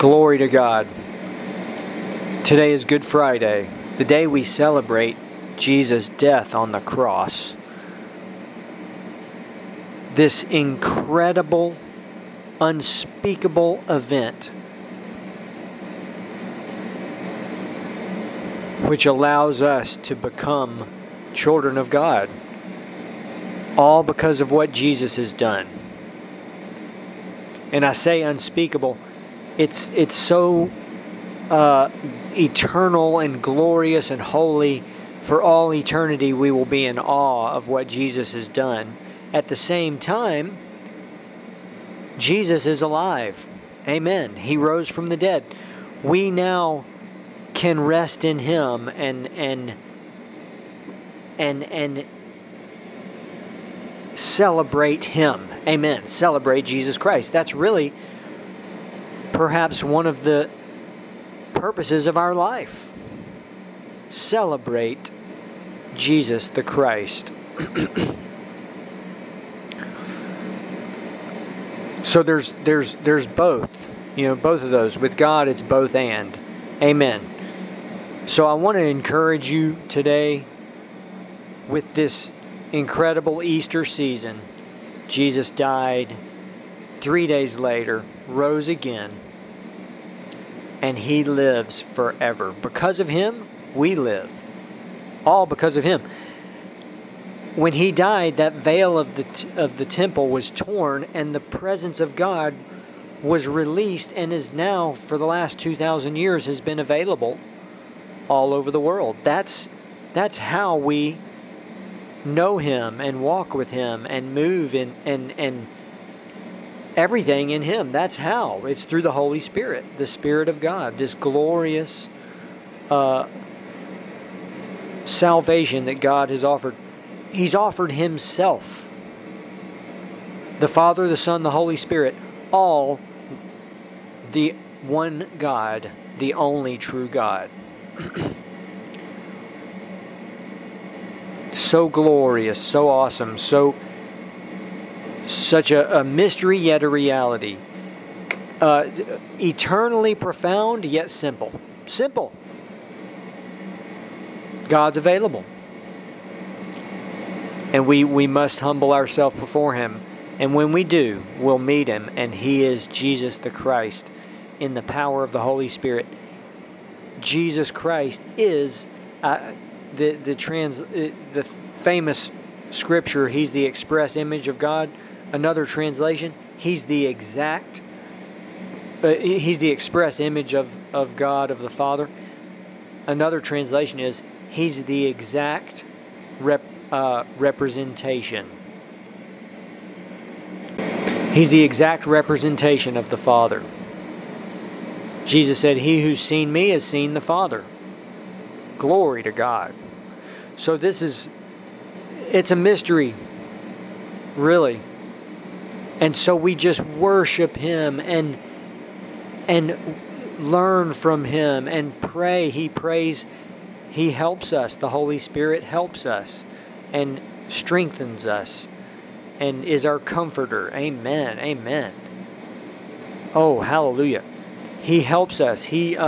Glory to God. Today is Good Friday, the day we celebrate Jesus' death on the cross. This incredible, unspeakable event, which allows us to become children of God, all because of what Jesus has done. And I say unspeakable, it's so eternal and glorious and holy. For all eternity we will be in awe of what Jesus has done. At the same time, Jesus is alive. Amen. He rose from the dead. We now can rest in Him and celebrate Him. Amen. Celebrate Jesus Christ. That's really perhaps one of the purposes of our life. Celebrate Jesus the Christ. So there's both, both of those. With God, it's both and. Amen. So I want to encourage you today with this incredible Easter season. Jesus died 3 days later, rose again, and He lives forever. Because of Him, we live. All because of Him. When He died, that veil of the temple was torn, and the presence of God was released and is now, for the last 2,000 years, has been available all over the world. That's how we know Him and walk with Him and move and everything in Him. That's how. It's through the Holy Spirit, the Spirit of God, this glorious salvation that God has offered. He's offered Himself, the Father, the Son, the Holy Spirit, all the one God, the only true God. So glorious, so awesome, such a mystery yet a reality. Eternally profound yet simple. Simple. God's available. And we must humble ourselves before Him. And when we do, we'll meet Him. And He is Jesus the Christ in the power of the Holy Spirit. Jesus Christ is the famous scripture, He's the express image of God. Another translation, He's the express image of God, of the Father. Another translation is, He's the exact representation. He's the exact representation of the Father. Jesus said, "He who's seen me has seen the Father." Glory to God. So it's a mystery, really. And so we just worship Him and learn from Him and pray. He prays. He helps us. The Holy Spirit helps us and strengthens us and is our comforter. Amen. Amen. Oh, hallelujah. He helps us. He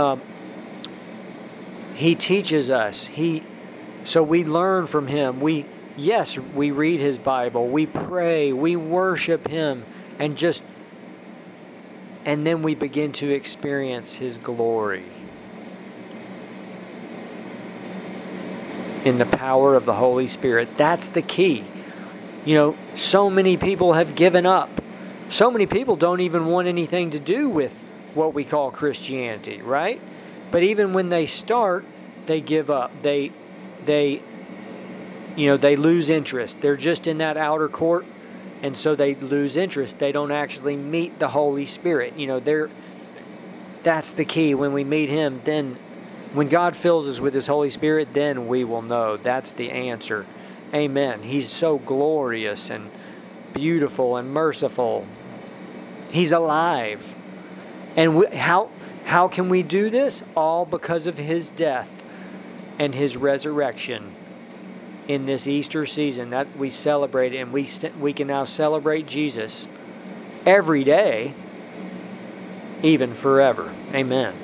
teaches us. So we learn from Him. We read His Bible. We pray. We worship Him and then we begin to experience His glory in the power of the Holy Spirit. That's the key. So many people have given up. So many people don't even want anything to do with what we call Christianity, right? But even when they start, they give up. They lose interest. They're just in that outer court, and so they lose interest. They don't actually meet the Holy Spirit. That's the key. When we meet Him, then when God fills us with His Holy Spirit, then we will know. That's the answer. Amen. He's so glorious and beautiful and merciful. He's alive. And how can we do this? All because of His death and His resurrection in this Easter season that we celebrate. And we can now celebrate Jesus every day even forever. Amen.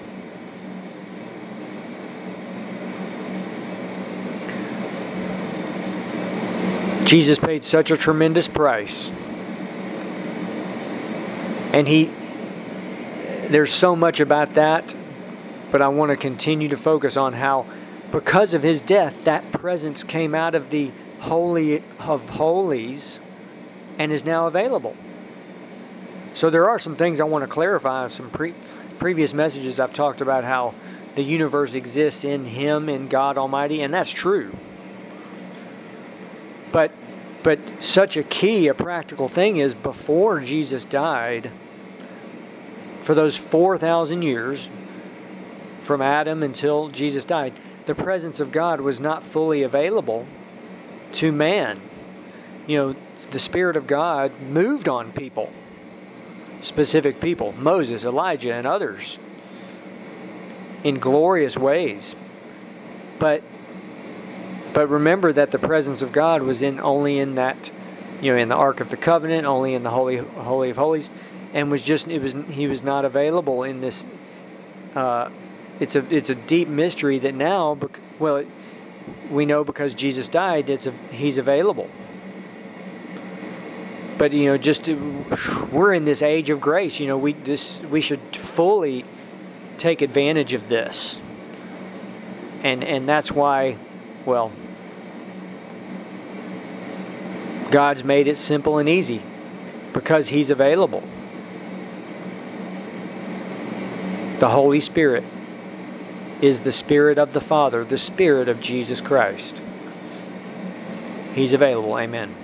Jesus paid such a tremendous price. And there's so much about that, but I want to continue to focus on how, because of His death, that presence came out of the Holy of Holies and is now available. So there are some things I want to clarify. Some previous messages I've talked about how the universe exists in Him, in God Almighty, and that's true. But such a practical thing is, before Jesus died, for those 4,000 years, from Adam until Jesus died, the presence of God was not fully available to man. You know, the Spirit of God moved on people, specific people, Moses, Elijah, and others, in glorious ways. But remember that the presence of God was only in the Ark of the Covenant, only in the Holy of Holies, and He was not available in this. It's a deep mystery that now, we know because Jesus died, He's available. But we're in this age of grace. We should fully take advantage of this, and that's why. Well, God's made it simple and easy because He's available. The Holy Spirit is the Spirit of the Father, the Spirit of Jesus Christ. He's available. Amen.